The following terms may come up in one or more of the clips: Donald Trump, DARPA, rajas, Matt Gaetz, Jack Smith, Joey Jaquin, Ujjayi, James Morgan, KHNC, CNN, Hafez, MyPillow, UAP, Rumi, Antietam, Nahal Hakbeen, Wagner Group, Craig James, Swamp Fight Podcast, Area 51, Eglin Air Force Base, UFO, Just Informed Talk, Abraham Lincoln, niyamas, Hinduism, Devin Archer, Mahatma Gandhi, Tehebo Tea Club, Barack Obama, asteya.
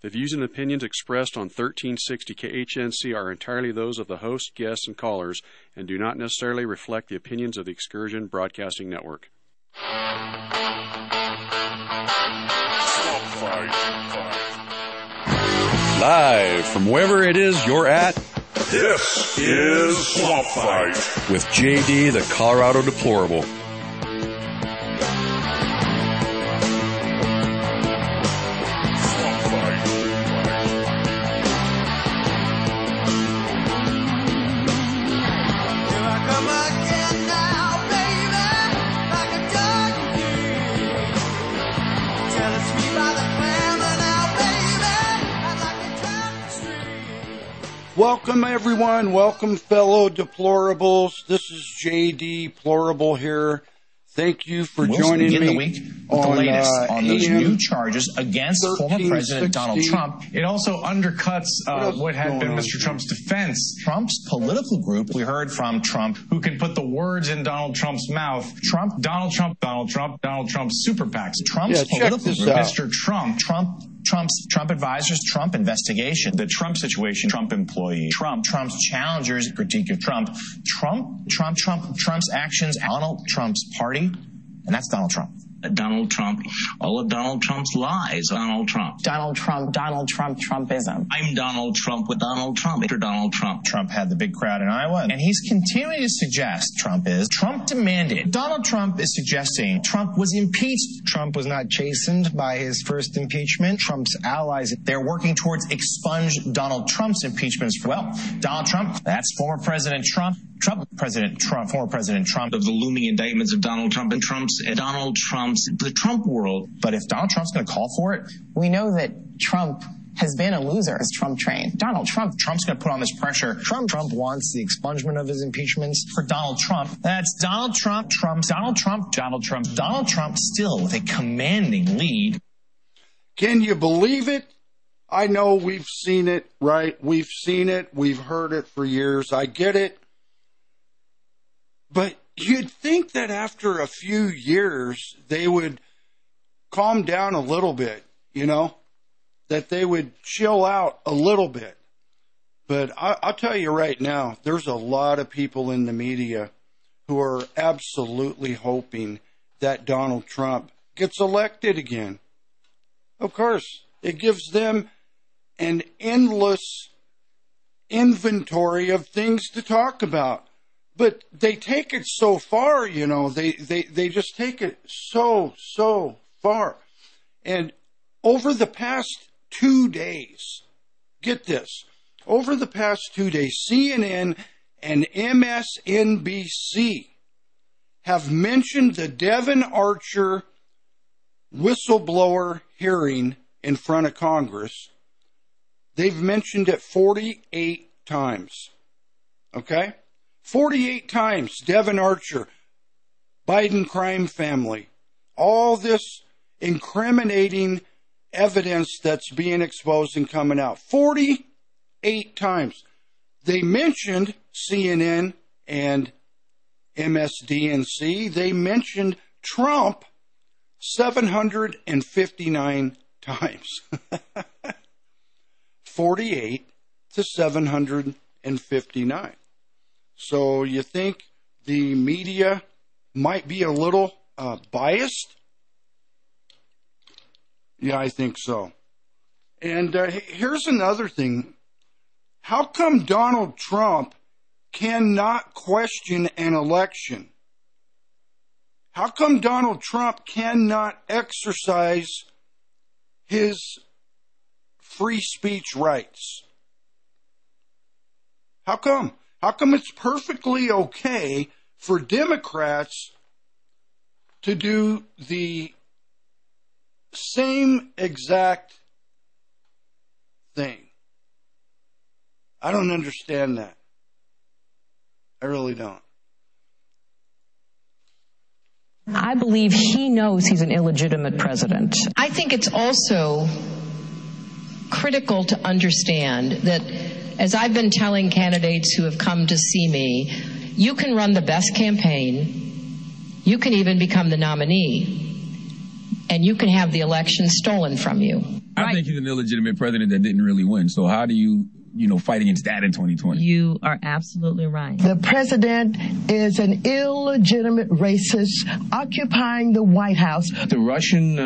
The views and opinions expressed on 1360 KHNC are entirely those of the host, guests, and callers, and do not necessarily reflect the opinions of the Excursion Broadcasting Network. Live from wherever it is you're at, this is Swamp Fight with J.D. the Colorado Deplorable. Welcome, everyone. Welcome, fellow deplorables. This is J.D. Plorable here. Thank you for joining me the week on the latest on those new charges against former President Donald Trump. It also undercuts what had been Mr. Trump's defense. Trump's political group, we heard from Trump, who can put the words in Donald Trump's mouth. Trump, Donald Trump, Donald Trump, Donald Trump, super PACs. Trump's political group, Mr. Trump, Trump advisors, Trump investigation, the Trump situation, Trump employee, Trump's challengers, critique of Trump, Trump's actions, Donald Trump's party, and that's Donald Trump. Donald Trump, all of Donald Trump's lies, Donald Trump. Donald Trump, Trumpism. I'm Donald Trump with Donald Trump. After Donald Trump. Trump had the big crowd in Iowa, and he's continuing to suggest Trump is. Trump demanded. Donald Trump is suggesting Trump was impeached. Trump was not chastened by his first impeachment. Trump's allies, they're working towards expunge Donald Trump's impeachments. Well, Donald Trump, that's former President Trump. Former President Trump, of the looming indictments of Donald Trump and the Trump world. But if Donald Trump's going to call for it, we know that Trump has been a loser as Trump trained. Donald Trump, Trump's going to put on this pressure. Trump wants the expungement of his impeachments for Donald Trump. That's Donald Trump, Donald Trump still with a commanding lead. Can you believe it? I know we've seen it, right? We've seen it. We've heard it for years. I get it. But you'd think that after a few years, they would calm down a little bit, you know, that they would chill out a little bit. But I'll tell you right now, there's a lot of people in the media who are absolutely hoping that Donald Trump gets elected again. Of course, it gives them an endless inventory of things to talk about. But they take it so far, you know, they just take it so far. And over the past 2 days, get this, over the past 2 days, CNN and MSNBC have mentioned the Devin Archer whistleblower hearing in front of Congress. They've mentioned it 48 times, okay? 48 times, Devin Archer, Biden crime family, all this incriminating evidence that's being exposed and coming out. 48 times. They mentioned CNN and MSDNC. They mentioned Trump 759 times. 48 to 759. So you think the media might be a little biased? Yeah, I think so. And here's another thing. How come Donald Trump cannot question an election? How come Donald Trump cannot exercise his free speech rights? How come? How come it's perfectly okay for Democrats to do the same exact thing? I don't understand that. I really don't. I believe he knows he's an illegitimate president. I think it's also critical to understand that, as I've been telling candidates who have come to see me, you can run the best campaign, you can even become the nominee, and you can have the election stolen from you. I think he's an illegitimate president that didn't really win, so how do you fight against that in 2020? You are absolutely right. The president is an illegitimate racist occupying the White House. The Russian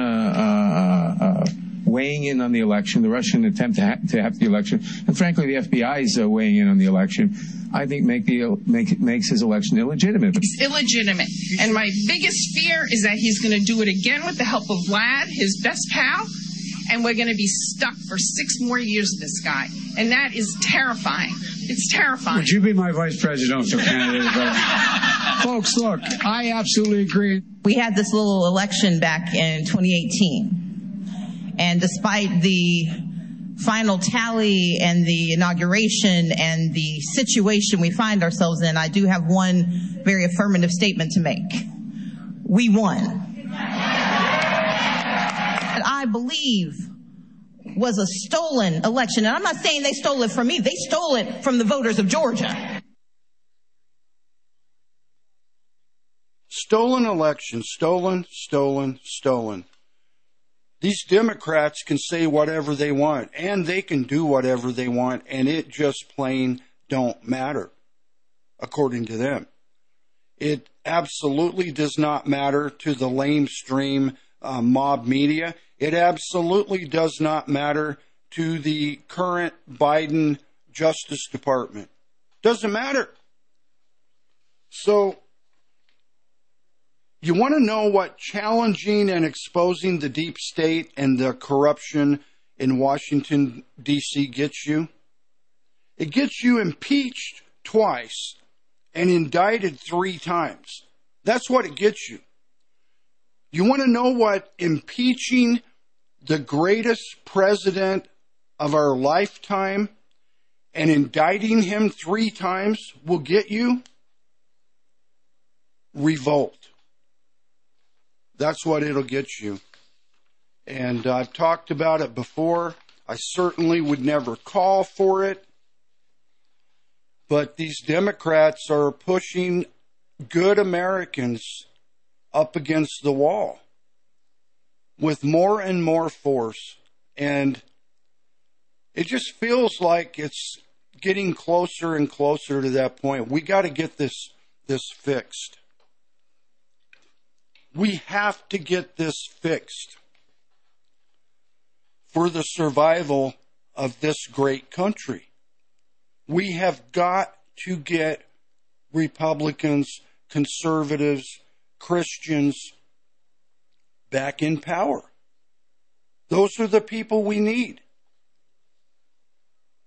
weighing in on the election, the Russian attempt to have the election, and frankly, the FBI's weighing in on the election, I think makes his election illegitimate. It's illegitimate. And my biggest fear is that he's going to do it again with the help of Vlad, his best pal, and we're going to be stuck for 6 more years of this guy. And that is terrifying. It's terrifying. Would you be my vice presidential candidate? Folks, look, I absolutely agree. We had this little election back in 2018. And despite the final tally and the inauguration and the situation we find ourselves in, I do have one very affirmative statement to make. We won. I believe was a stolen election. And I'm not saying they stole it from me. They stole it from the voters of Georgia. Stolen election, stolen, stolen, stolen. These Democrats can say whatever they want, and they can do whatever they want, and it just plain don't matter, according to them. It absolutely does not matter to the lamestream mob media. It absolutely does not matter to the current Biden Justice Department. Doesn't matter. So you want to know what challenging and exposing the deep state and the corruption in Washington, D.C. gets you? It gets you impeached twice and indicted 3 times. That's what it gets you. You want to know what impeaching the greatest president of our lifetime and indicting him 3 times will get you? Revolt. That's what it'll get you. And I've talked about it before. I certainly would never call for it. But these Democrats are pushing good Americans up against the wall with more and more force. And it just feels like it's getting closer and closer to that point. We got to get this fixed. We have to get this fixed for the survival of this great country. We have got to get Republicans, conservatives, Christians back in power. Those are the people we need.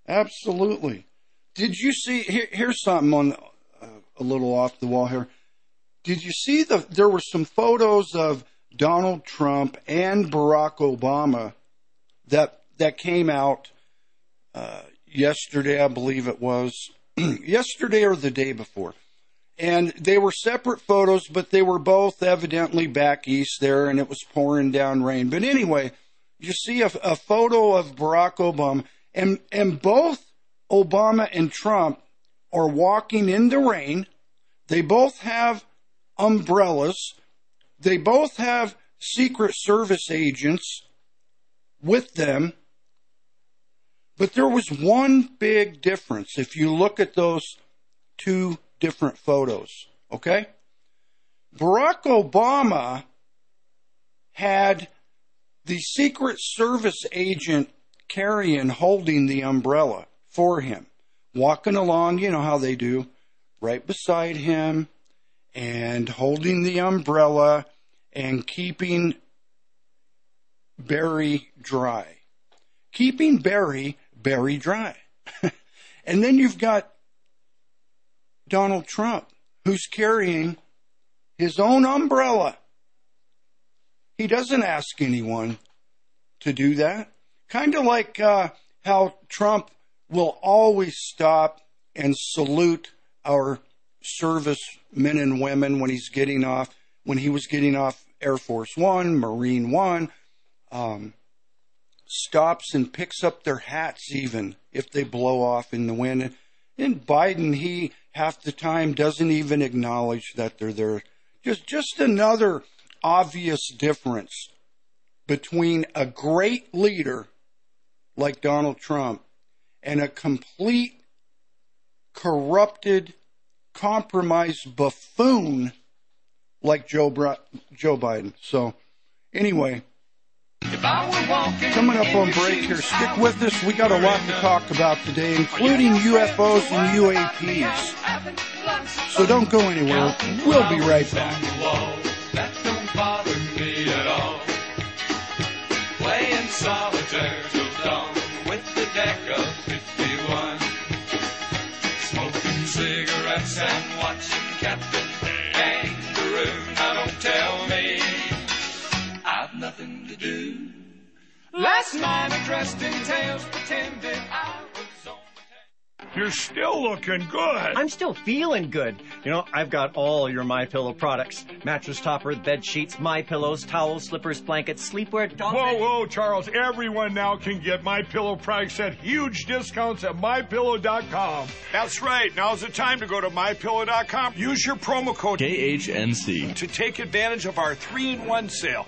Absolutely. Did you see, here's something on a little off the wall here. Did you see there were some photos of Donald Trump and Barack Obama that came out yesterday, I believe it was. Yesterday or the day before. And they were separate photos, but they were both evidently back east there, and it was pouring down rain. But anyway, you see a photo of Barack Obama, and both Obama and Trump are walking in the rain. They both have umbrellas. They both have Secret Service agents with them. But there was one big difference. If you look at those two different photos, okay? Barack Obama had the Secret Service agent carrying, holding the umbrella for him, walking along, you know how they do, right beside him and holding the umbrella and keeping Barry dry. And then you've got Donald Trump, who's carrying his own umbrella. He doesn't ask anyone to do that. Kind of like how Trump will always stop and salute our servicemen and women when he's getting off, when he was getting off Air Force One, Marine One, stops and picks up their hats even if they blow off in the wind. And Biden, he half the time doesn't even acknowledge that they're there. Just another obvious difference between a great leader like Donald Trump and a complete, corrupted, compromised buffoon like Joe Biden. So, anyway, coming up on break here, stick with us. We got a lot to talk about today, including UFOs and UAPs. So don't go anywhere. We'll be right back. Solitaire till dawn with the deck of 51, smoking cigarettes and watching Captain Kangaroo. Now don't tell me I've nothing to do. Last night I dressed in tails, pretended I was on the tail. You're still looking good. I'm still feeling good. You know, I've got all your MyPillow products. Mattress topper, bed sheets, MyPillows, towels, slippers, blankets, sleepwear, dog bed. Whoa, Charles. Everyone now can get MyPillow products at huge discounts at MyPillow.com. That's right. Now's the time to go to MyPillow.com. Use your promo code KHNC to take advantage of our 3-in-1 sale.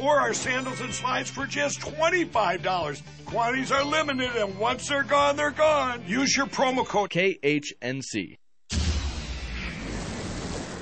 Or our sandals and slides for just $25. Quantities are limited, and once they're gone, they're gone. Use your promo code KHNC.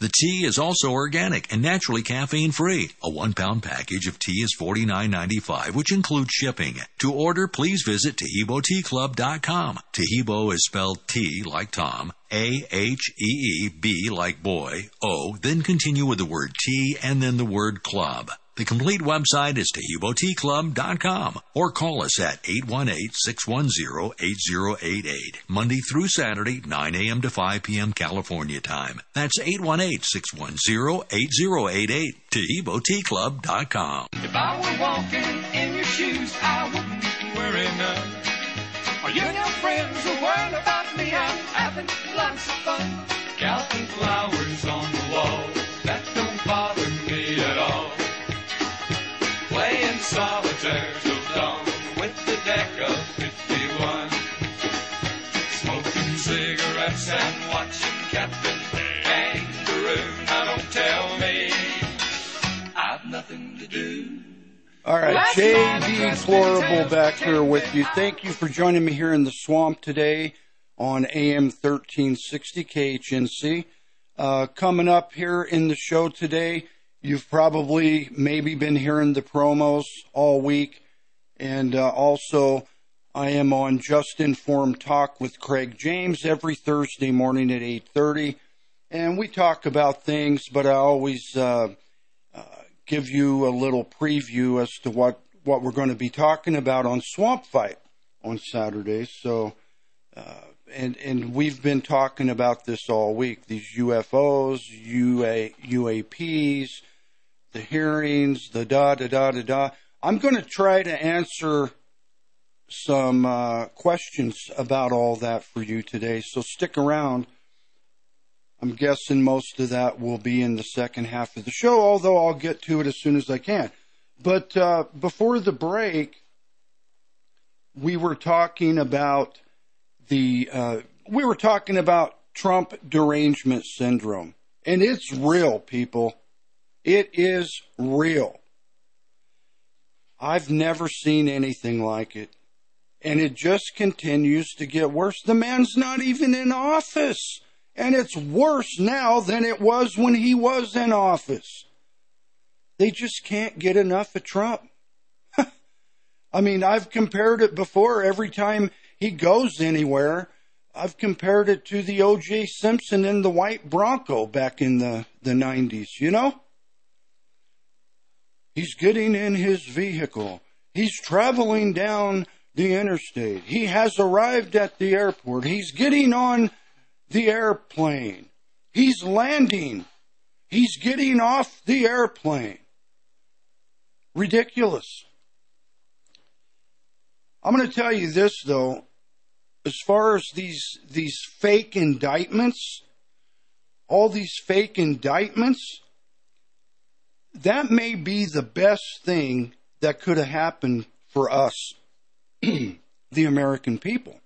The tea is also organic and naturally caffeine-free. A 1-pound package of tea is $49.95, which includes shipping. To order, please visit TeheboTeaClub.com. Tehebo is spelled T like Tom, A-H-E-E-B like boy, O, then continue with the word tea and then the word club. The complete website is TeheboTeaClub.com or call us at 818-610-8088, Monday through Saturday, 9 a.m. to 5 p.m. California time. That's 818-610-8088, TeheboTeaClub.com. If I were walking in your shoes, I wouldn't be wearing none. Are you and your friends are worried about me? I'm having lots of fun. Counting flowers on the wall, that don't bother me at all. Playing solitaire till dawn with the deck of 51, smoking cigarettes and watching Captain Kangaroo. Now don't tell me I've nothing to do. All right, J.D. Florable back here with you. Thank you for joining me here in the swamp today on AM 1360 KHNC. Coming up here in the show today, you've probably maybe been hearing the promos all week. And also, I am on Just Informed Talk with Craig James every Thursday morning at 8:30. And we talk about things, but I always give you a little preview as to what we're going to be talking about on Swamp Fight on Saturday. So, and we've been talking about this all week, these UFOs, UAPs, the hearings, the da-da-da-da-da. I'm going to try to answer some questions about all that for you today, so stick around. I'm guessing most of that will be in the second half of the show, although I'll get to it as soon as I can. But before the break, we were talking about Trump derangement syndrome, and it's real, people. It is real. I've never seen anything like it, and it just continues to get worse. The man's not even in office, and it's worse now than it was when he was in office. They just can't get enough of Trump. I mean, I've compared it before. Every time he goes anywhere, I've compared it to the O.J. Simpson in the white Bronco back in the 90s, you know? He's getting in his vehicle. He's traveling down the interstate. He has arrived at the airport. He's getting on the airplane. He's landing. He's getting off the airplane. Ridiculous. I'm going to tell you this, though. As far as these fake indictments, all these fake indictments, that may be the best thing that could have happened for us, the American people.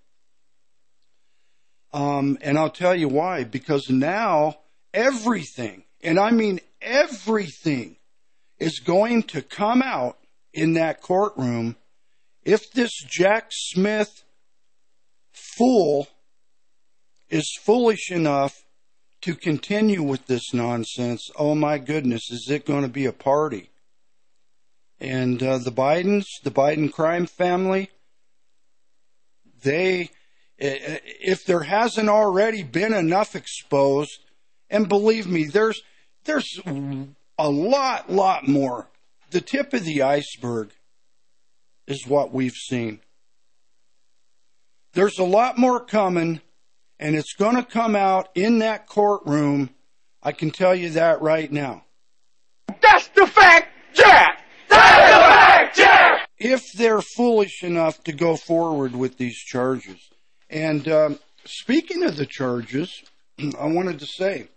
And I'll tell you why. Because now everything, and I mean everything, is going to come out in that courtroom if this Jack Smith fool is foolish enough to continue with this nonsense. Oh my goodness, is it going to be a party? And the Biden crime family, if there hasn't already been enough exposed, and believe me, there's a lot more. The tip of the iceberg is what we've seen. There's a lot more coming, and it's going to come out in that courtroom. I can tell you that right now. That's the fact, Jack! That's the fact, Jack! If they're foolish enough to go forward with these charges. And speaking of the charges, I wanted to say,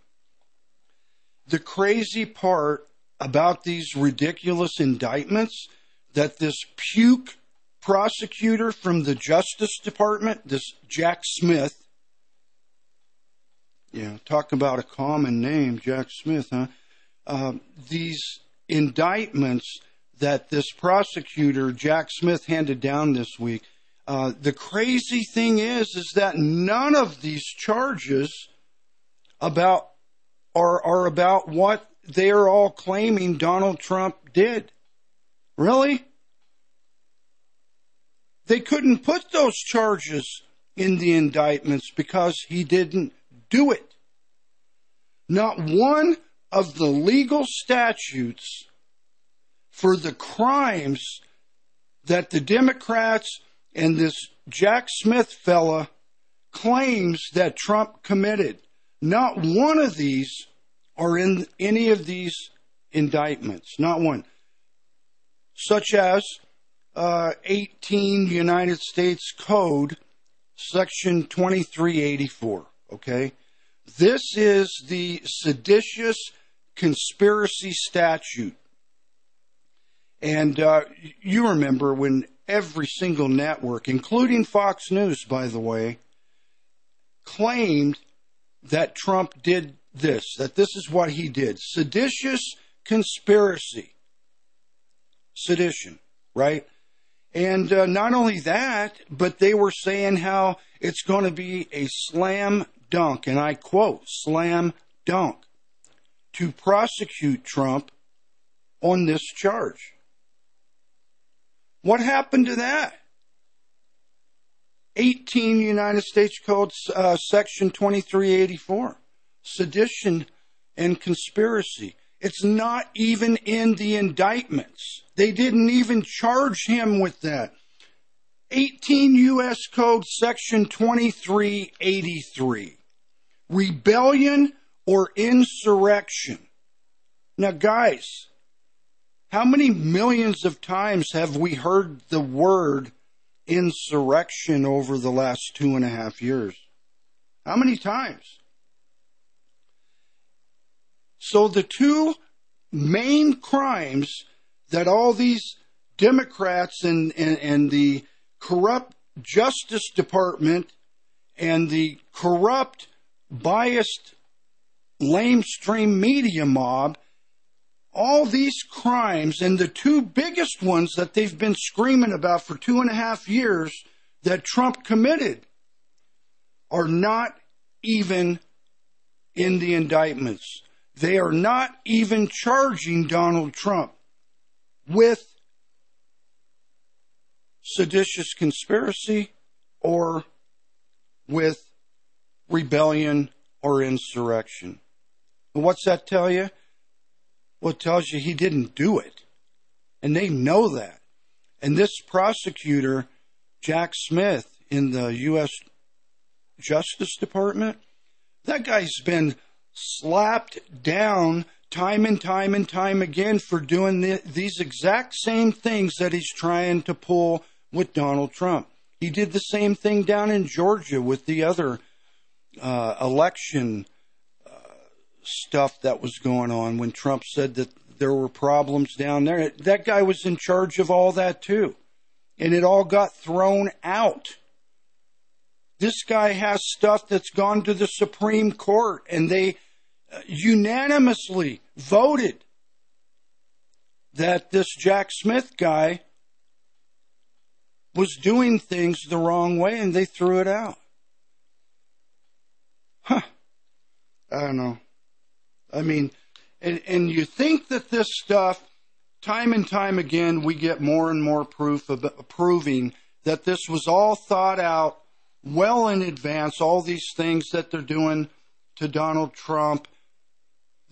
the crazy part about these ridiculous indictments that this puke prosecutor from the Justice Department, this Jack Smith, yeah, talk about a common name, Jack Smith, huh? These indictments that this prosecutor, Jack Smith, handed down this week, the crazy thing is that none of these charges are about what they are all claiming Donald Trump did. Really? They couldn't put those charges in the indictments because he didn't do it. Not one of the legal statutes for the crimes that the Democrats and this Jack Smith fella claims that Trump committed, not one of these are in any of these indictments. Not one. Such as 18 United States Code, Section 2384, okay? This is the seditious conspiracy statute. And you remember when every single network, including Fox News, by the way, claimed that Trump did this, that this is what he did. Seditious conspiracy. Sedition, right? And not only that, but they were saying how it's going to be a slam dunk, and I quote, slam dunk, to prosecute Trump on this charge. What happened to that? 18 United States Code, Section 2384, sedition and conspiracy. It's not even in the indictments. They didn't even charge him with that. 18 U.S. Code Section 2383. Rebellion or insurrection. Now, guys, How many millions of times have we heard the word insurrection over the last 2.5 years? How many times? So the two main crimes that all these Democrats and the corrupt Justice Department and the corrupt, biased, lamestream media mob, all these crimes, and the two biggest ones that they've been screaming about for 2.5 years that Trump committed, are not even in the indictments. They are not even charging Donald Trump with seditious conspiracy or with rebellion or insurrection. And what's that tell you? Well, it tells you he didn't do it. And they know that. And this prosecutor, Jack Smith, in the U.S. Justice Department, that guy's been slapped down time and time and time again for doing these exact same things that he's trying to pull with Donald Trump. He did the same thing down in Georgia with the other election stuff that was going on when Trump said that there were problems down there. That guy was in charge of all that too. And it all got thrown out. This guy has stuff that's gone to the Supreme Court, and they unanimously voted that this Jack Smith guy was doing things the wrong way, and they threw it out. Huh. I don't know. I mean, and you think that this stuff, time and time again, we get more and more proof of proving that this was all thought out well in advance, all these things that they're doing to Donald Trump.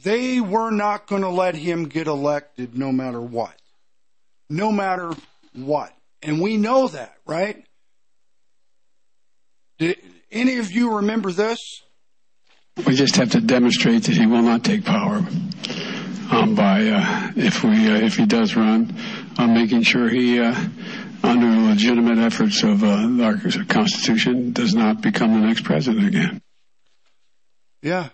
They were not going to let him get elected no matter what. No matter what. And we know that, right? Did any of you remember this? We just have to demonstrate that he will not take power if he does run, making sure he, under legitimate efforts of our Constitution, does not become the next president again. Yeah.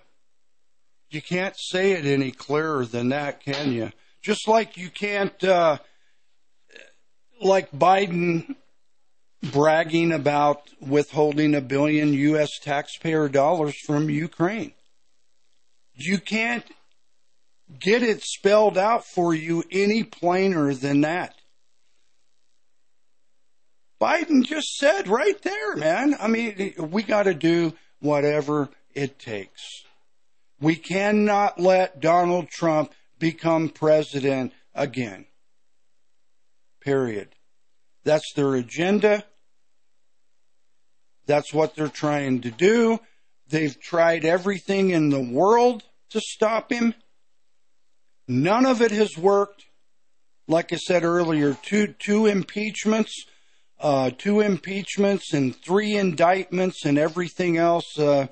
You can't say it any clearer than that, can you? Just like you can't, like Biden bragging about withholding $1 billion U.S. taxpayer dollars from Ukraine. You can't get it spelled out for you any plainer than that. Biden just said right there, man. I mean, we got to do whatever it takes. We cannot let Donald Trump become president again. Period. That's their agenda. That's what they're trying to do. They've tried everything in the world to stop him. None of it has worked. Like I said earlier, two impeachments and 3 indictments and everything else. The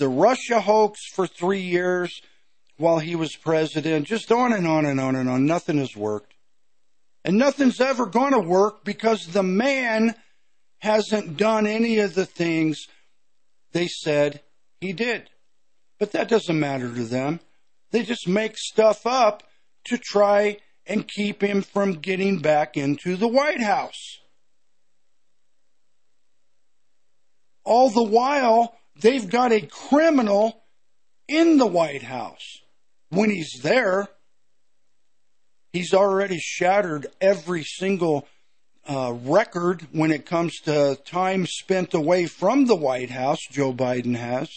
Russia hoax for 3 years while he was president, just on and on and on and on. Nothing has worked. And nothing's ever going to work because the man hasn't done any of the things they said he did. But that doesn't matter to them. They just make stuff up to try and keep him from getting back into the White House. All the while, they've got a criminal in the White House. When he's there, he's already shattered every single record when it comes to time spent away from the White House, Joe Biden has.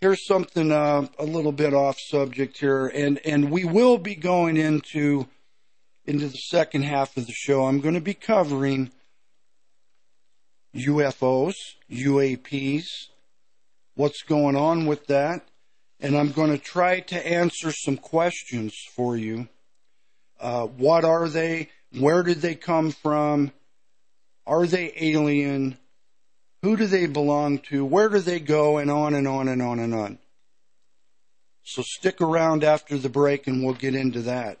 Here's something a little bit off subject here, and we will be going into the second half of the show. I'm going to be covering UFOs, UAPs, what's going on with that. And I'm going to try to answer some questions for you. What are they? Where did they come from? Are they alien? Who do they belong to? Where do they go? And on and on and on and on. So stick around after the break and we'll get into that.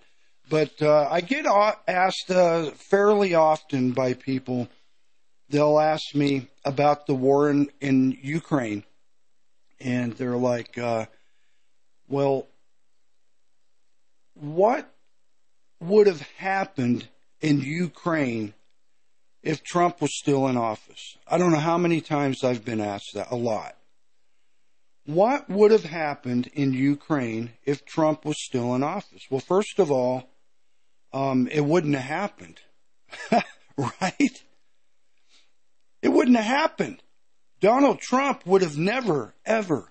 But I get asked fairly often by people, they'll ask me about the war in Ukraine. And they're like, well, what would have happened in Ukraine if Trump was still in office? I don't know how many times I've been asked that, a lot. What would have happened in Ukraine if Trump was still in office? Well, first of all, it wouldn't have happened, right? It wouldn't have happened. Donald Trump would have never, ever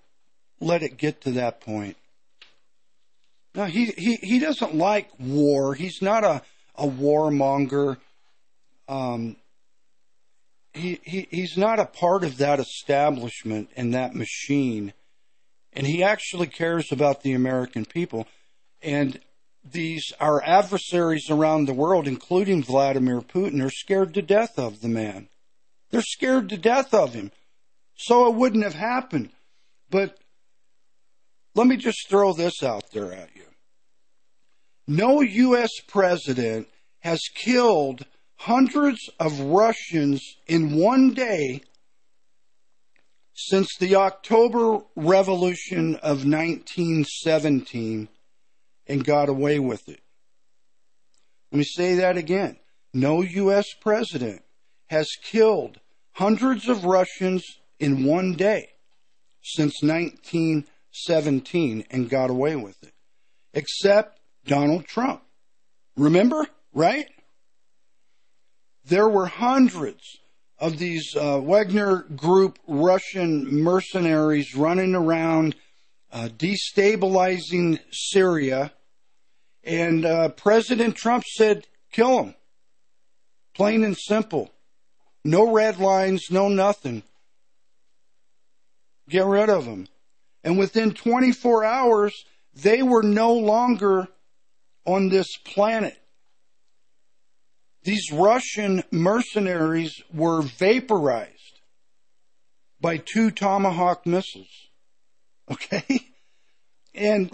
let it get to that point. Now, he doesn't like war. He's not a warmonger. He's not a part of that establishment and that machine. And he actually cares about the American people. And our adversaries around the world, including Vladimir Putin, are scared to death of the man. They're scared to death of him. So it wouldn't have happened. But let me just throw this out there at you. No U.S. president has killed hundreds of Russians in one day since the October Revolution of 1917 and got away with it. Let me say that again. No U.S. president has killed hundreds of Russians in one day since 1917 and got away with it, except Donald Trump. Remember, right? There were hundreds of these Wagner Group Russian mercenaries running around destabilizing Syria, and President Trump said, kill them, plain and simple. No red lines, no nothing. Get rid of them. And within 24 hours, they were no longer on this planet. These Russian mercenaries were vaporized by 2 Tomahawk missiles. Okay? And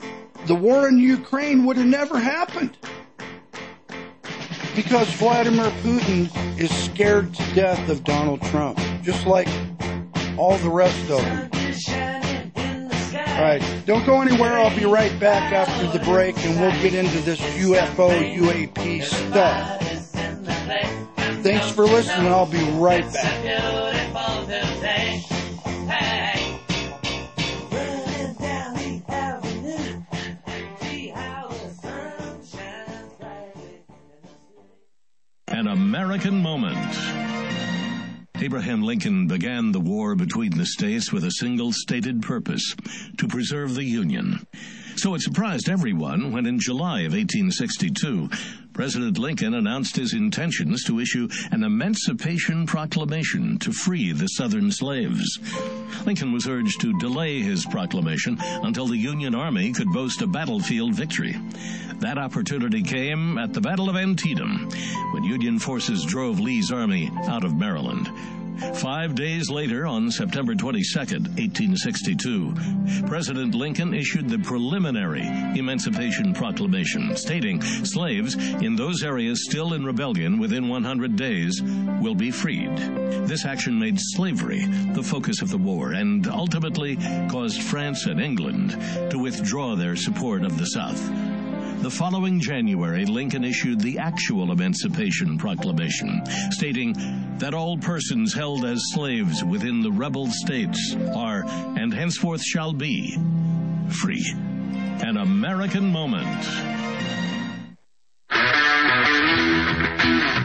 the war in Ukraine would have never happened, because Vladimir Putin is scared to death of Donald Trump, just like all the rest of them. All right, don't go anywhere. I'll be right back after the break, and we'll get into this UFO, UAP stuff. Thanks for listening. I'll be right back. An American Moment. Abraham Lincoln began the war between the states with a single stated purpose: to preserve the Union. So it surprised everyone when in July of 1862, President Lincoln announced his intentions to issue an Emancipation Proclamation to free the Southern slaves. Lincoln was urged to delay his proclamation until the Union Army could boast a battlefield victory. That opportunity came at the Battle of Antietam, when Union forces drove Lee's army out of Maryland. 5 days later, on September 22, 1862, President Lincoln issued the preliminary Emancipation Proclamation, stating slaves in those areas still in rebellion within 100 days will be freed. This action made slavery the focus of the war and ultimately caused France and England to withdraw their support of the South. The following January, Lincoln issued the actual Emancipation Proclamation, stating that all persons held as slaves within the rebel states are, and henceforth shall be, free. An American Moment.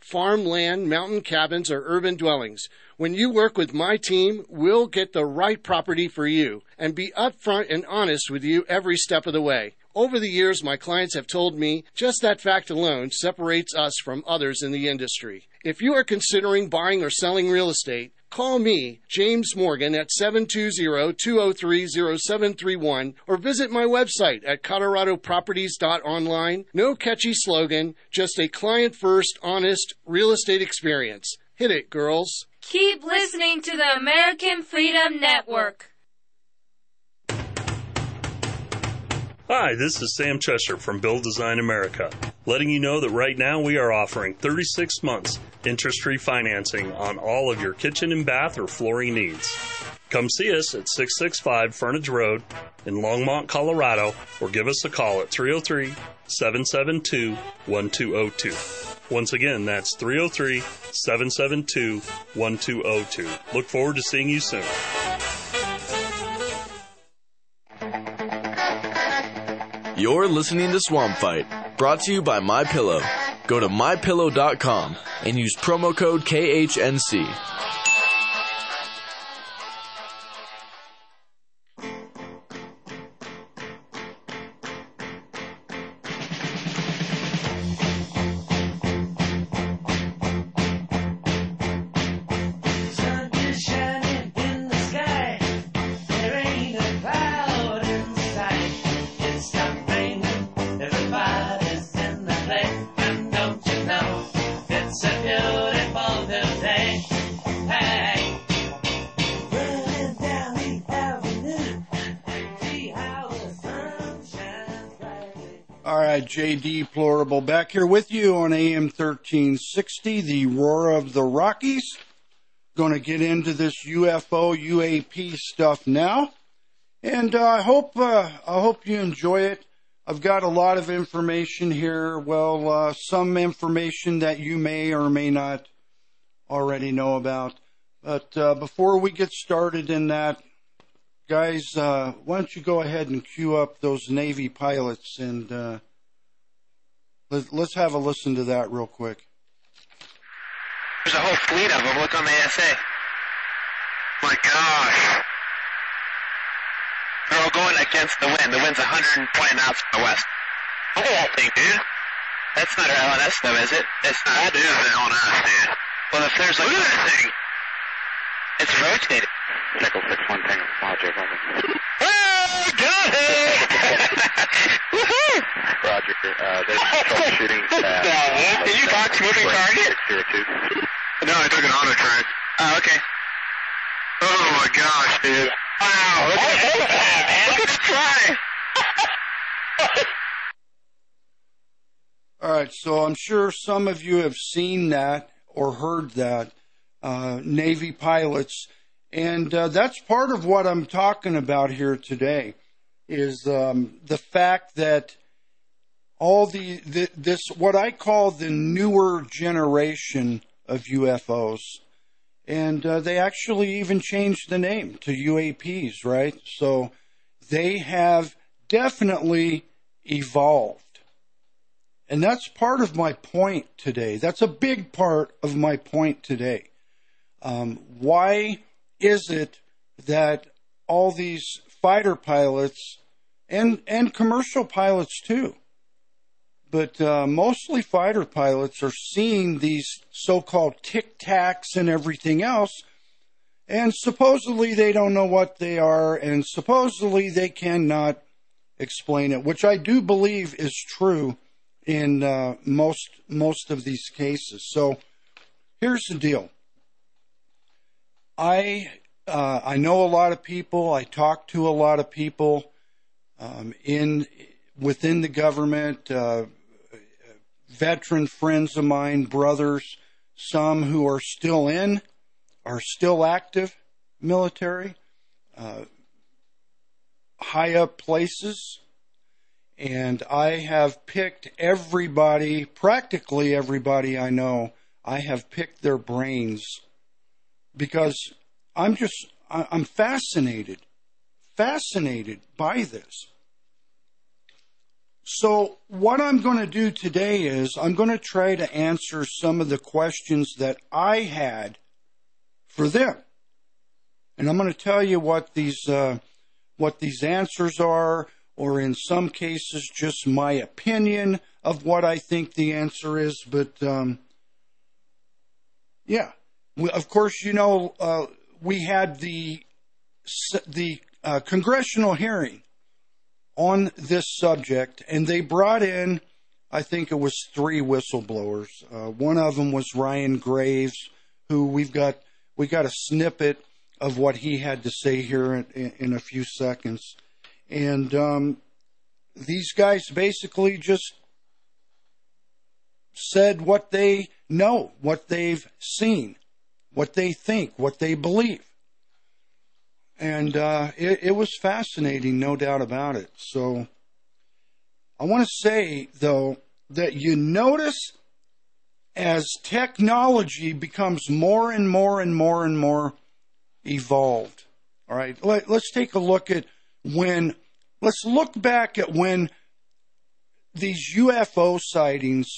Farmland, mountain cabins, or urban dwellings. When you work with my team, we'll get the right property for you and be upfront and honest with you every step of the way. Over the years, my clients have told me just that fact alone separates us from others in the industry. If you are considering buying or selling real estate, call me, James Morgan, at 720-203-0731 or visit my website at coloradoproperties.online. No catchy slogan, just a client-first, honest real estate experience. Hit it, girls. Keep listening to the American Freedom Network. Hi, this is Sam Cheshire from Build Design America, letting you know that right now we are offering 36 months interest-free financing on all of your kitchen and bath or flooring needs. Come see us at 665 Furniture Road in Longmont, Colorado, or give us a call at 303-772-1202. Once again, that's 303-772-1202. Look forward to seeing you soon. You're listening to Swamp Fight, brought to you by MyPillow. Go to MyPillow.com and use promo code KHNC. JD Plorable back here with you on AM 1360, the Roar of the Rockies. Going to get into this UFO, UAP stuff now, and I hope you enjoy it. I've got a lot of information here. Well, some information that you may or may not already know about. But before we get started in that, guys, why don't you go ahead and queue up those Navy pilots and let's have a listen to that real quick. There's a whole fleet of them. Look on the ASA. My gosh. They're all going against the wind. The wind's 120 knots from the west. Look at that thing, dude. That's not our LNS, though, is it? It's not. That is an LNS, dude. Well, if there's like... Look at that thing. It's rotating. Nickel 6-1 Tango, Roger, oh, got it! Woohoo! Roger, there's troubleshooting. Did you box moving target? No, I took an auto track. Oh, okay. Oh my gosh, dude. Wow, look at that, man. Look at the try. Alright, so I'm sure some of you have seen that or heard that. Navy pilots. And that's part of what I'm talking about here today is the fact that all this what I call the newer generation of UFOs, and they actually even changed the name to UAPs, right? So they have definitely evolved. And that's part of my point today. That's a big part of my point today. Why is it that all these fighter pilots and commercial pilots too, but mostly fighter pilots are seeing these so-called Tic Tacs and everything else, and supposedly they don't know what they are, and supposedly they cannot explain it, which I do believe is true in most of these cases. So here's the deal. I know a lot of people. I talk to a lot of people within the government, veteran friends of mine, brothers, some who are still are still active military, high up places, and I have picked everybody, practically everybody I know, I have picked their brains, because I'm fascinated by this. So what I'm going to do today is I'm going to try to answer some of the questions that I had for them. And I'm going to tell you what these answers are, or in some cases just my opinion of what I think the answer is. But, yeah, of course, you know, we had the congressional hearing on this subject, and they brought in, I think it was 3 whistleblowers. One of them was Ryan Graves, who we got a snippet of what he had to say here in a few seconds. And these guys basically just said what they know, what they've seen, what they think, what they believe. And it was fascinating, no doubt about it. So I want to say, though, that you notice as technology becomes more and more and more and more evolved. All right, let's take a look at let's look back at when these UFO sightings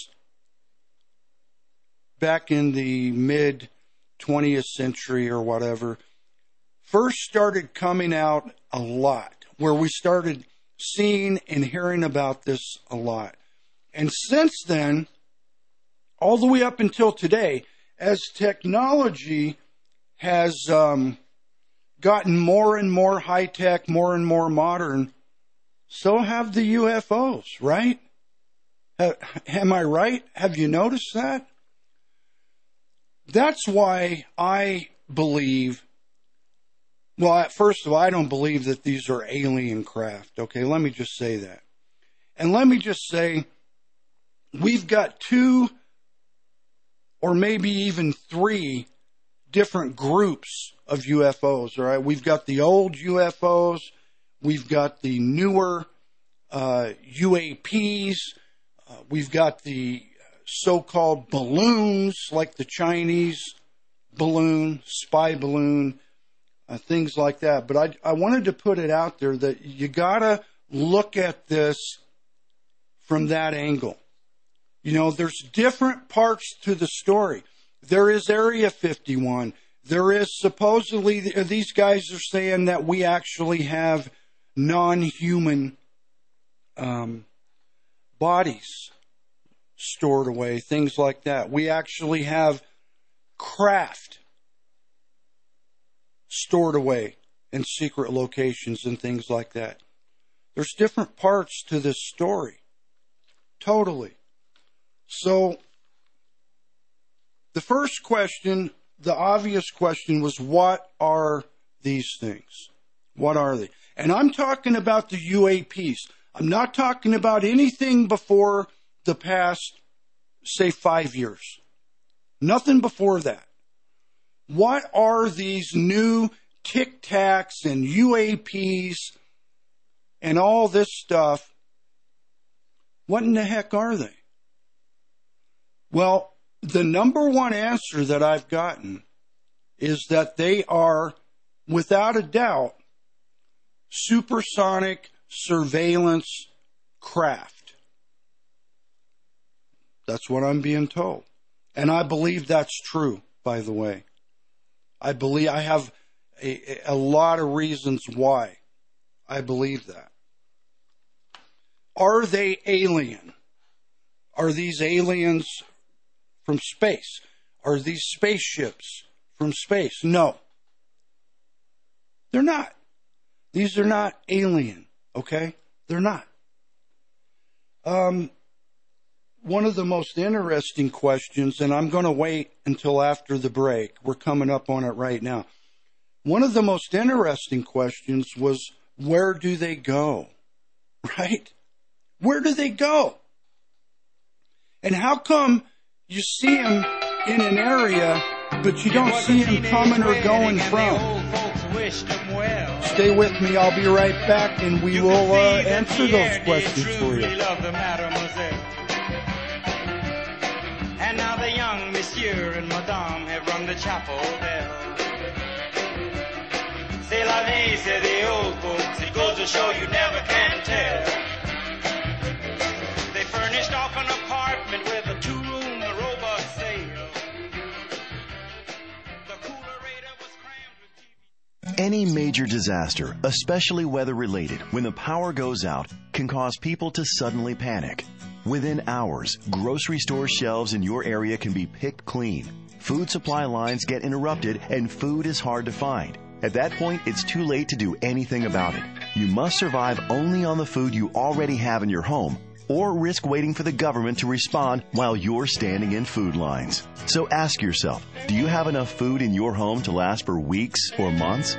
back in the mid-20th century or whatever first started coming out a lot, where we started seeing and hearing about this a lot. And since then, all the way up until today, as technology has gotten more and more high-tech, more and more modern, so have the UFOs, right? Am I right? Have you noticed that? That's why I believe... Well, first of all, I don't believe that these are alien craft. Okay, let me just say that. And let me just say, we've got 2 or maybe even 3 different groups of UFOs, all right? We've got the old UFOs. We've got the newer UAPs. We've got the so-called balloons, like the Chinese balloon, spy balloon, things like that. But I wanted to put it out there that you got to look at this from that angle. You know, there's different parts to the story. There is Area 51. There is supposedly, these guys are saying that we actually have non-human bodies stored away, things like that. We actually have craft stored away in secret locations and things like that. There's different parts to this story. Totally. So, the first question, the obvious question, was what are these things? What are they? And I'm talking about the UAPs. I'm not talking about anything before the past, say, 5 years. Nothing before that. What are these new Tic Tacs and UAPs and all this stuff? What in the heck are they? Well, the number one answer that I've gotten is that they are, without a doubt, supersonic surveillance craft. That's what I'm being told. And I believe that's true, by the way. I believe, I have a lot of reasons why I believe that. Are they alien? Are these aliens from space? Are these spaceships from space? No. They're not. These are not alien, okay? They're not. One of the most interesting questions, and I'm going to wait until after the break. We're coming up on it right now. One of the most interesting questions was, where do they go? Right? Where do they go? And how come you see them in an area, but you don't see them coming or going from? wished them well. Stay with me. I'll be right back, and we will answer those questions for you. And now the young Monsieur and Madame have rung the chapel bell. C'est la vie, say the old folks. It goes to show you never can tell. They furnished off an apartment with a two-room robot sale. Any major disaster, especially weather-related, when the power goes out, can cause people to suddenly panic. Within hours, grocery store shelves in your area can be picked clean. Food supply lines get interrupted, and food is hard to find. At that point, it's too late to do anything about it. You must survive only on the food you already have in your home, or risk waiting for the government to respond while you're standing in food lines. So ask yourself, do you have enough food in your home to last for weeks or months?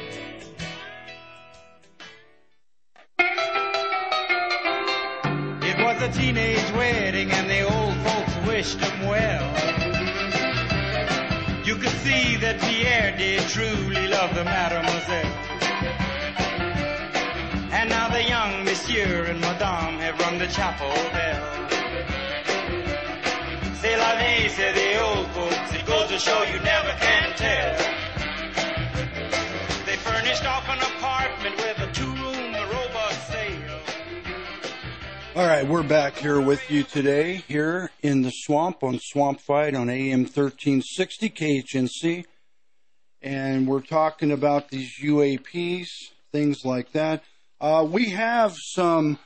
It was a teenage wedding and the old folks wished them well. You could see that Pierre did truly love the mademoiselle. And now the young Monsieur and Madame have rung the chapel bell. C'est la vie, say the old folks. It goes to show you never can tell. They furnished off an apartment with a two-room robot sale. All right, we're back here with you today, here in the swamp on Swamp Fight on AM 1360 KHNC. And we're talking about these UAPs, things like that. We have some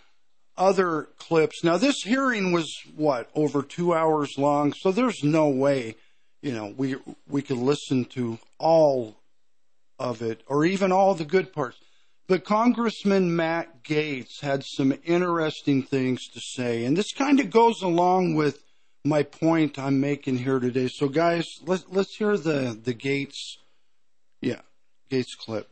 other clips. Now, this hearing was, what, over 2 hours long, so there's no way, you know, we could listen to all of it or even all the good parts. But Congressman Matt Gaetz had some interesting things to say, and this kind of goes along with my point I'm making here today. So, guys, let's hear the Gaetz clip.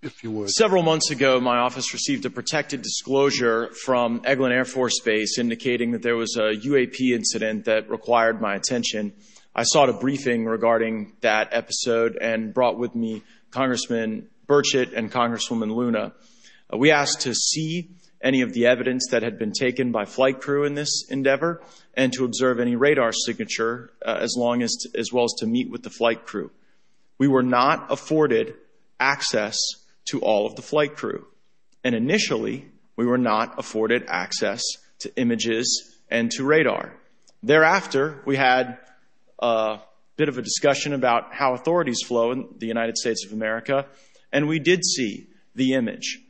If you would. Several months ago, my office received a protected disclosure from Eglin Air Force Base indicating that there was a UAP incident that required my attention. I sought a briefing regarding that episode and brought with me Congressman Burchett and Congresswoman Luna. We asked to see any of the evidence that had been taken by flight crew in this endeavor and to observe any radar signature as well as to meet with the flight crew. We were not afforded access to all of the flight crew. And initially, we were not afforded access to images and to radar. Thereafter, we had a bit of a discussion about how authorities flow in the United States of America, and we did see the image.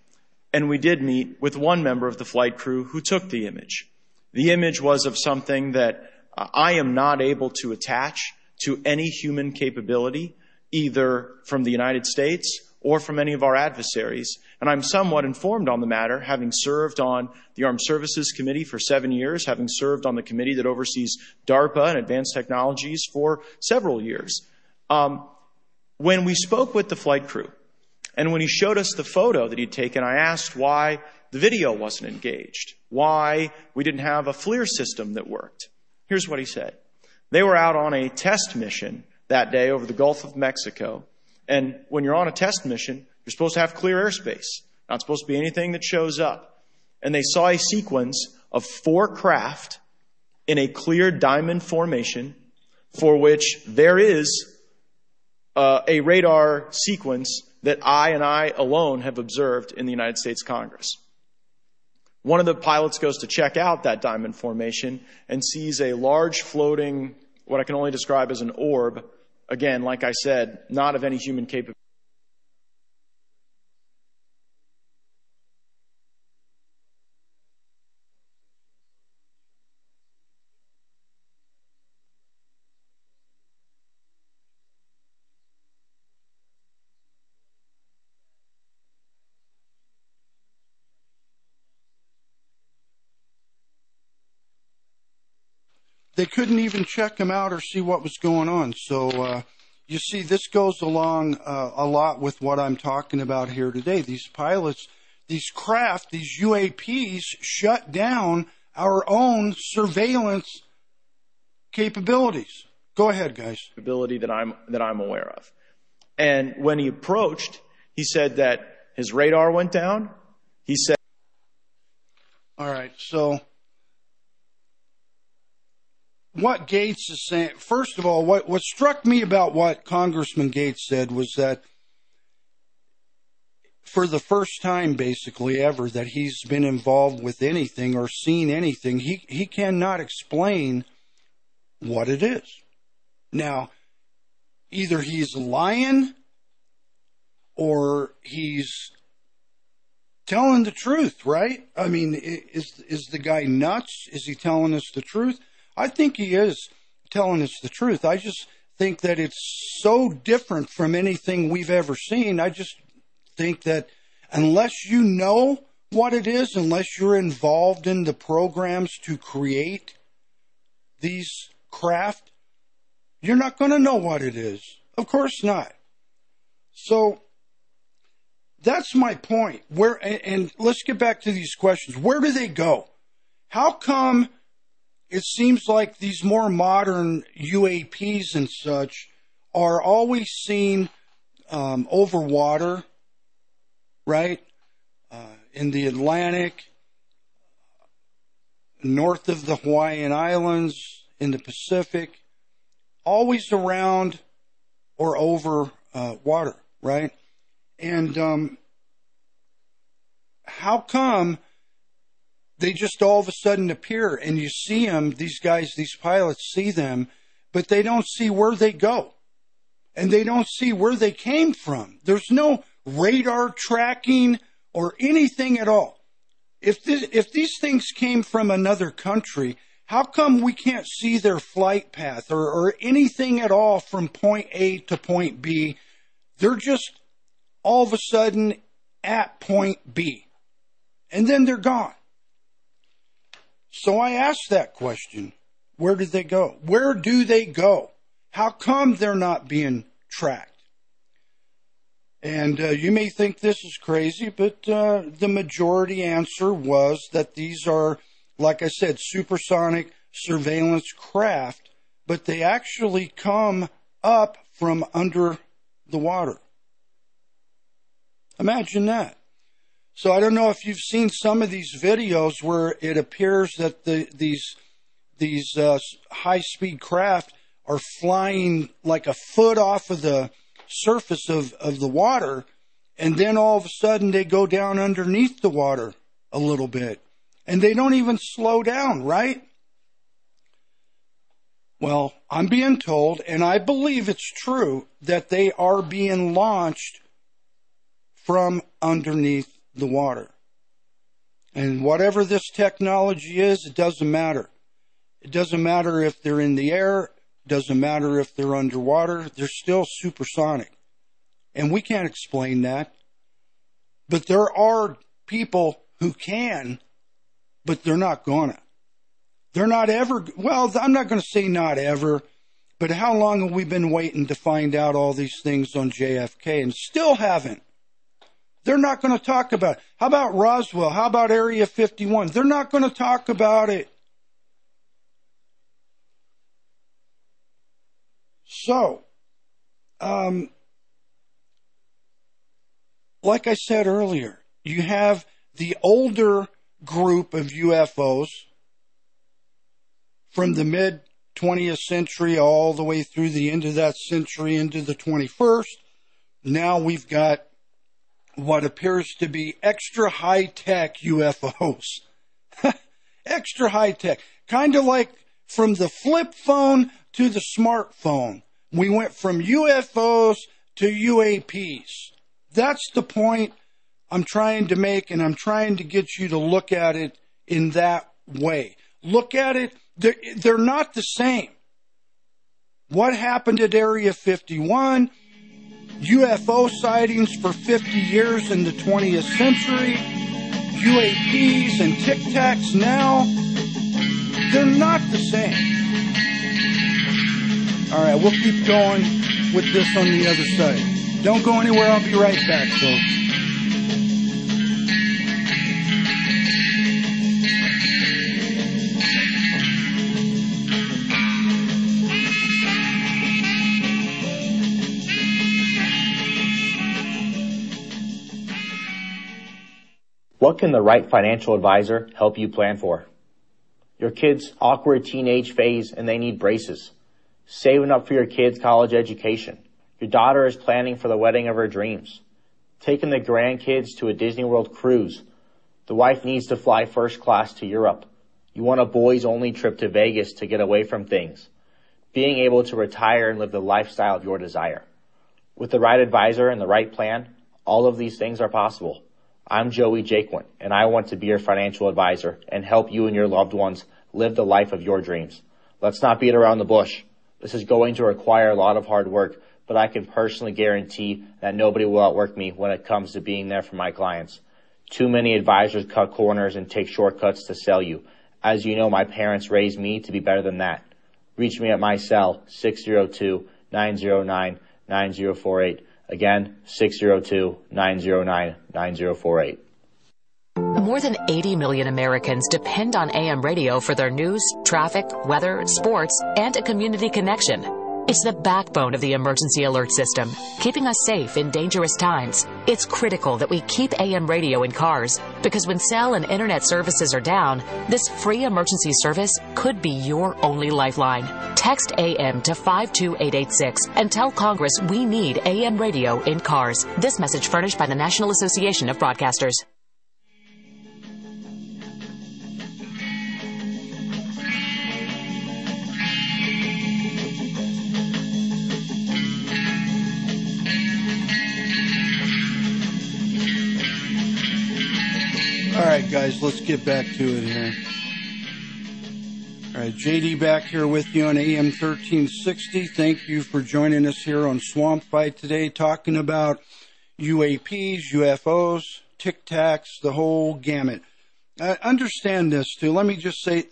And we did meet with one member of the flight crew who took the image. The image was of something that I am not able to attach to any human capability, either from the United States or from any of our adversaries. And I'm somewhat informed on the matter, having served on the Armed Services Committee for 7 years, having served on the committee that oversees DARPA and advanced technologies for several years. When we spoke with the flight crew, and when he showed us the photo that he'd taken, I asked why the video wasn't engaged, why we didn't have a FLIR system that worked. Here's what he said. They were out on a test mission that day over the Gulf of Mexico. And when you're on a test mission, you're supposed to have clear airspace, not supposed to be anything that shows up. And they saw a sequence of 4 craft in a clear diamond formation for which there is a radar sequence that I alone have observed in the United States Congress. One of the pilots goes to check out that diamond formation and sees a large floating, what I can only describe as an orb, again, like I said, not of any human capability. they couldn't even check them out or see what was going on. So you see, this goes along a lot with what I'm talking about here today. These pilots, these craft, these UAPs shut down our own surveillance capabilities. Go ahead, guys. Capability that I'm aware of. And when he approached, he said that his radar went down. He said, all right, so what Gates is saying, first of all, what struck me about what Congressman Gates said was that for the first time, basically, ever, that he's been involved with anything or seen anything, he cannot explain what it is. Now, either he's lying or he's telling the truth, right? I mean, is the guy nuts? Is he telling us the truth? I think he is telling us the truth. I just think that it's so different from anything we've ever seen. I just think that unless you know what it is, unless you're involved in the programs to create these craft, you're not going to know what it is. Of course not. So that's my point. Where, and let's get back to these questions. Where do they go? How come it seems like these more modern UAPs and such are always seen over water, right, in the Atlantic, north of the Hawaiian Islands, in the Pacific, always around or over water, right? And how come they just all of a sudden appear and you see them, these guys, these pilots see them, but they don't see where they go and they don't see where they came from? There's no radar tracking or anything at all. If these things came from another country, how come we can't see their flight path or anything at all from point A to point B? They're just all of a sudden at point B, and then they're gone. So I asked that question, where did they go? Where do they go? How come they're not being tracked? And you may think this is crazy, but the majority answer was that these are, like I said, supersonic surveillance craft, but they actually come up from under the water. Imagine that. So I don't know if you've seen some of these videos where it appears that these high-speed craft are flying like a foot off of the surface of the water, and then all of a sudden they go down underneath the water a little bit, and they don't even slow down, right? Well, I'm being told, and I believe it's true, that they are being launched from underneath the water. And whatever this technology is, it doesn't matter. It doesn't matter if they're in the air. It doesn't matter if they're underwater. They're still supersonic. And we can't explain that. But there are people who can, but they're not gonna. They're not ever, well, I'm not going to say not ever, but how long have we been waiting to find out all these things on JFK and still haven't? They're not going to talk about it. How about Roswell? How about Area 51? They're not going to talk about it. So, like I said earlier, you have the older group of UFOs from the mid-20th century all the way through the end of that century into the 21st. Now we've got what appears to be extra high-tech UFOs. Extra high-tech. Kind of like from the flip phone to the smartphone. We went from UFOs to UAPs. That's the point I'm trying to make, and I'm trying to get you to look at it in that way. Look at it. They're not the same. What happened at Area 51? UFO sightings for 50 years in the 20th century, UAPs and Tic Tacs now, they're not the same. All right, we'll keep going with this on the other side. Don't go anywhere. I'll be right back, folks. What can the right financial advisor help you plan for? Your kid's awkward teenage phase and they need braces. Saving up for your kid's college education. Your daughter is planning for the wedding of her dreams. Taking the grandkids to a Disney World cruise. The wife needs to fly first class to Europe. You want a boys-only trip to Vegas to get away from things. Being able to retire and live the lifestyle of your desire. With the right advisor and the right plan, all of these things are possible. I'm Joey Jaquin, and I want to be your financial advisor and help you and your loved ones live the life of your dreams. Let's not beat around the bush. This is going to require a lot of hard work, but I can personally guarantee that nobody will outwork me when it comes to being there for my clients. Too many advisors cut corners and take shortcuts to sell you. As you know, my parents raised me to be better than that. Reach me at my cell, 602-909-9048. Again, 602-909-9048. More than 80 million Americans depend on AM radio for their news, traffic, weather, sports, and a community connection. It's the backbone of the emergency alert system, keeping us safe in dangerous times. It's critical that we keep AM radio in cars, because when cell and internet services are down, this free emergency service could be your only lifeline. Text AM to 52886 and tell Congress we need AM radio in cars. This message furnished by the National Association of Broadcasters. All right, guys, let's get back to it here. All right, JD back here with you on AM 1360. Thank you for joining us here on Swamp Fight today, talking about UAPs, UFOs, Tic Tacs, the whole gamut. I understand this, too. Let me just say,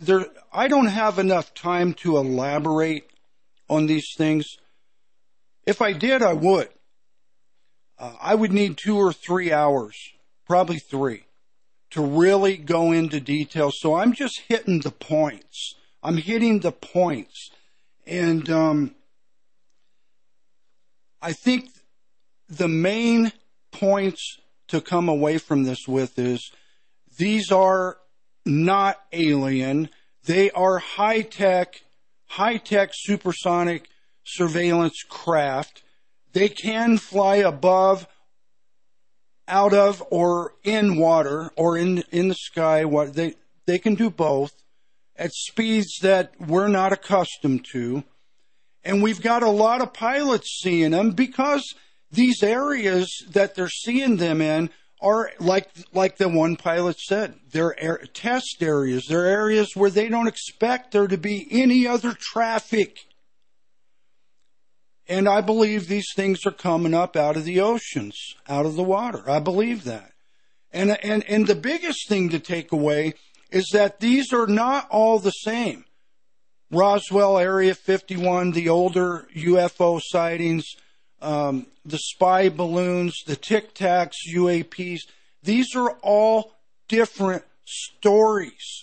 I don't have enough time to elaborate on these things. If I did, I would. I would need 2 or 3 hours, probably 3, to really go into detail. So I'm just hitting the points. And I think the main points to come away from this with is these are not alien. They are high-tech supersonic surveillance craft. They can fly above, out of, or in water, or in the sky. They can do both at speeds that we're not accustomed to. And we've got a lot of pilots seeing them, because these areas that they're seeing them in are, like the one pilot said, they're test areas. They're areas where they don't expect there to be any other traffic. And I believe these things are coming up out of the oceans, out of the water. I believe that. And the biggest thing to take away is that these are not all the same. Roswell, Area 51, the older UFO sightings, the spy balloons, the Tic Tacs, UAPs, these are all different stories.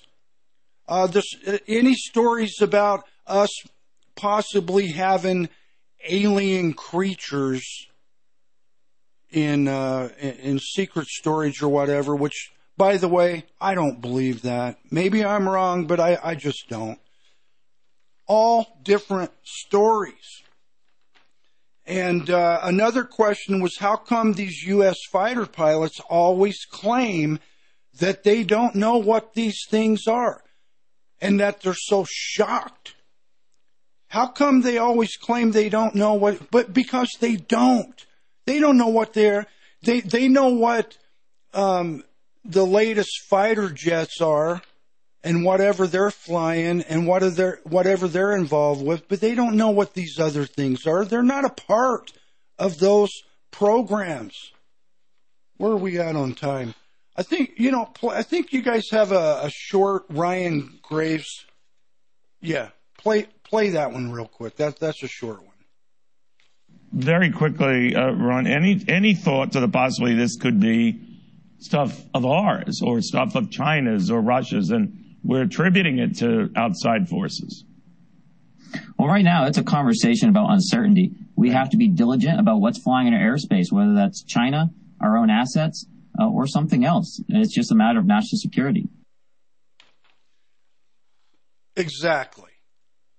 Any stories about us possibly having alien creatures in secret storage or whatever, which, by the way, I don't believe that. Maybe I'm wrong, but I just don't. All different stories. And another question was, how come these U.S. fighter pilots always claim that they don't know what these things are and that they're so shocked? How come they always claim they don't know what, but because they don't. They don't know what they know what the latest fighter jets are and whatever they're flying and whatever they're involved with, but they don't know what these other things are. They're not a part of those programs. Where are we at on time? I think you guys have a short Ryan Graves. Yeah. Play play that one real quick. That's a short one. Very quickly, Ron, any thought to the possibility this could be stuff of ours or stuff of China's or Russia's, and we're attributing it to outside forces? Well, right now, it's a conversation about uncertainty. We have to be diligent about what's flying in our airspace, whether that's China, our own assets, or something else. And it's just a matter of national security. Exactly.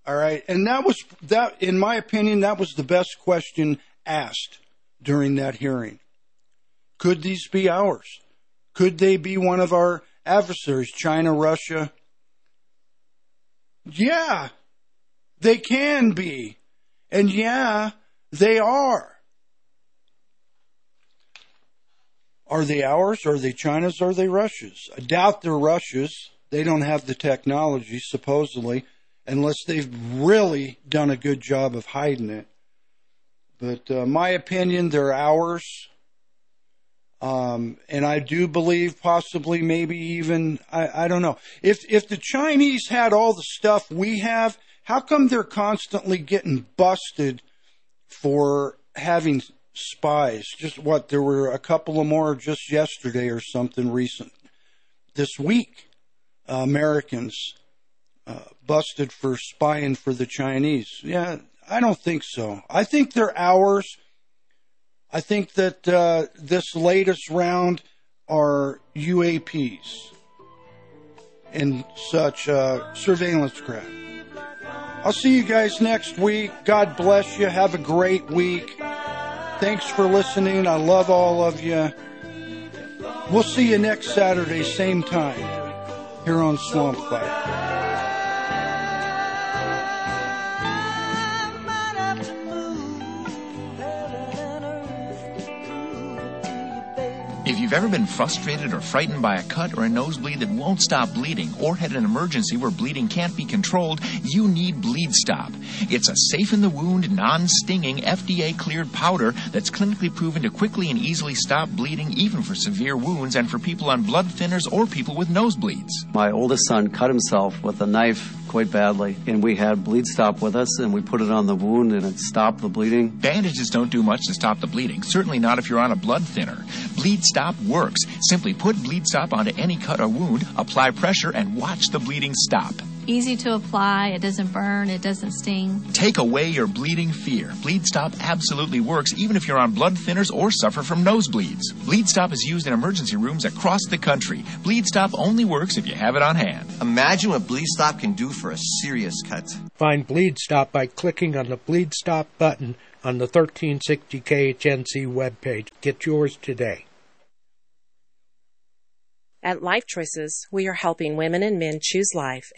All right. And that was that, in my opinion, that was the best question asked during that hearing. Could these be ours? Could they be one of our adversaries, China, Russia? Yeah, they can be. And yeah, they are. Are they ours? Are they China's? Are they Russia's? I doubt they're Russia's. They don't have the technology, supposedly, unless they've really done a good job of hiding it. But my opinion, they're ours. And I do believe possibly maybe even, I don't know. If the Chinese had all the stuff we have, how come they're constantly getting busted for having spies? Just what, there were a couple of more just yesterday or something recent. This week, Americans busted for spying for the Chinese. Yeah, I don't think so. I think they're ours. I think that this latest round are UAPs and such surveillance craft. I'll see you guys next week. God bless you. Have a great week. Thanks for listening. I love all of you. We'll see you next Saturday, same time, here on Swamp Fight. If you've ever been frustrated or frightened by a cut or a nosebleed that won't stop bleeding, or had an emergency where bleeding can't be controlled, you need Bleed Stop. It's a safe-in-the-wound, non-stinging, FDA-cleared powder that's clinically proven to quickly and easily stop bleeding, even for severe wounds and for people on blood thinners or people with nosebleeds. My oldest son cut himself with a knife quite badly, and we had Bleed Stop with us, and we put it on the wound, and it stopped the bleeding. Bandages don't do much to stop the bleeding, certainly not if you're on a blood thinner. Bleed Stop works. Simply put Bleed Stop onto any cut or wound, apply pressure, and watch the bleeding stop. Easy to apply. It doesn't burn. It doesn't sting. Take away your bleeding fear. Bleed Stop absolutely works, even if you're on blood thinners or suffer from nosebleeds. Bleed Stop is used in emergency rooms across the country. Bleed Stop only works if you have it on hand. Imagine what Bleed Stop can do for a serious cut. Find Bleed Stop by clicking on the Bleed Stop button on the 1360 KHNC webpage. Get yours today. At Life Choices, we are helping women and men choose life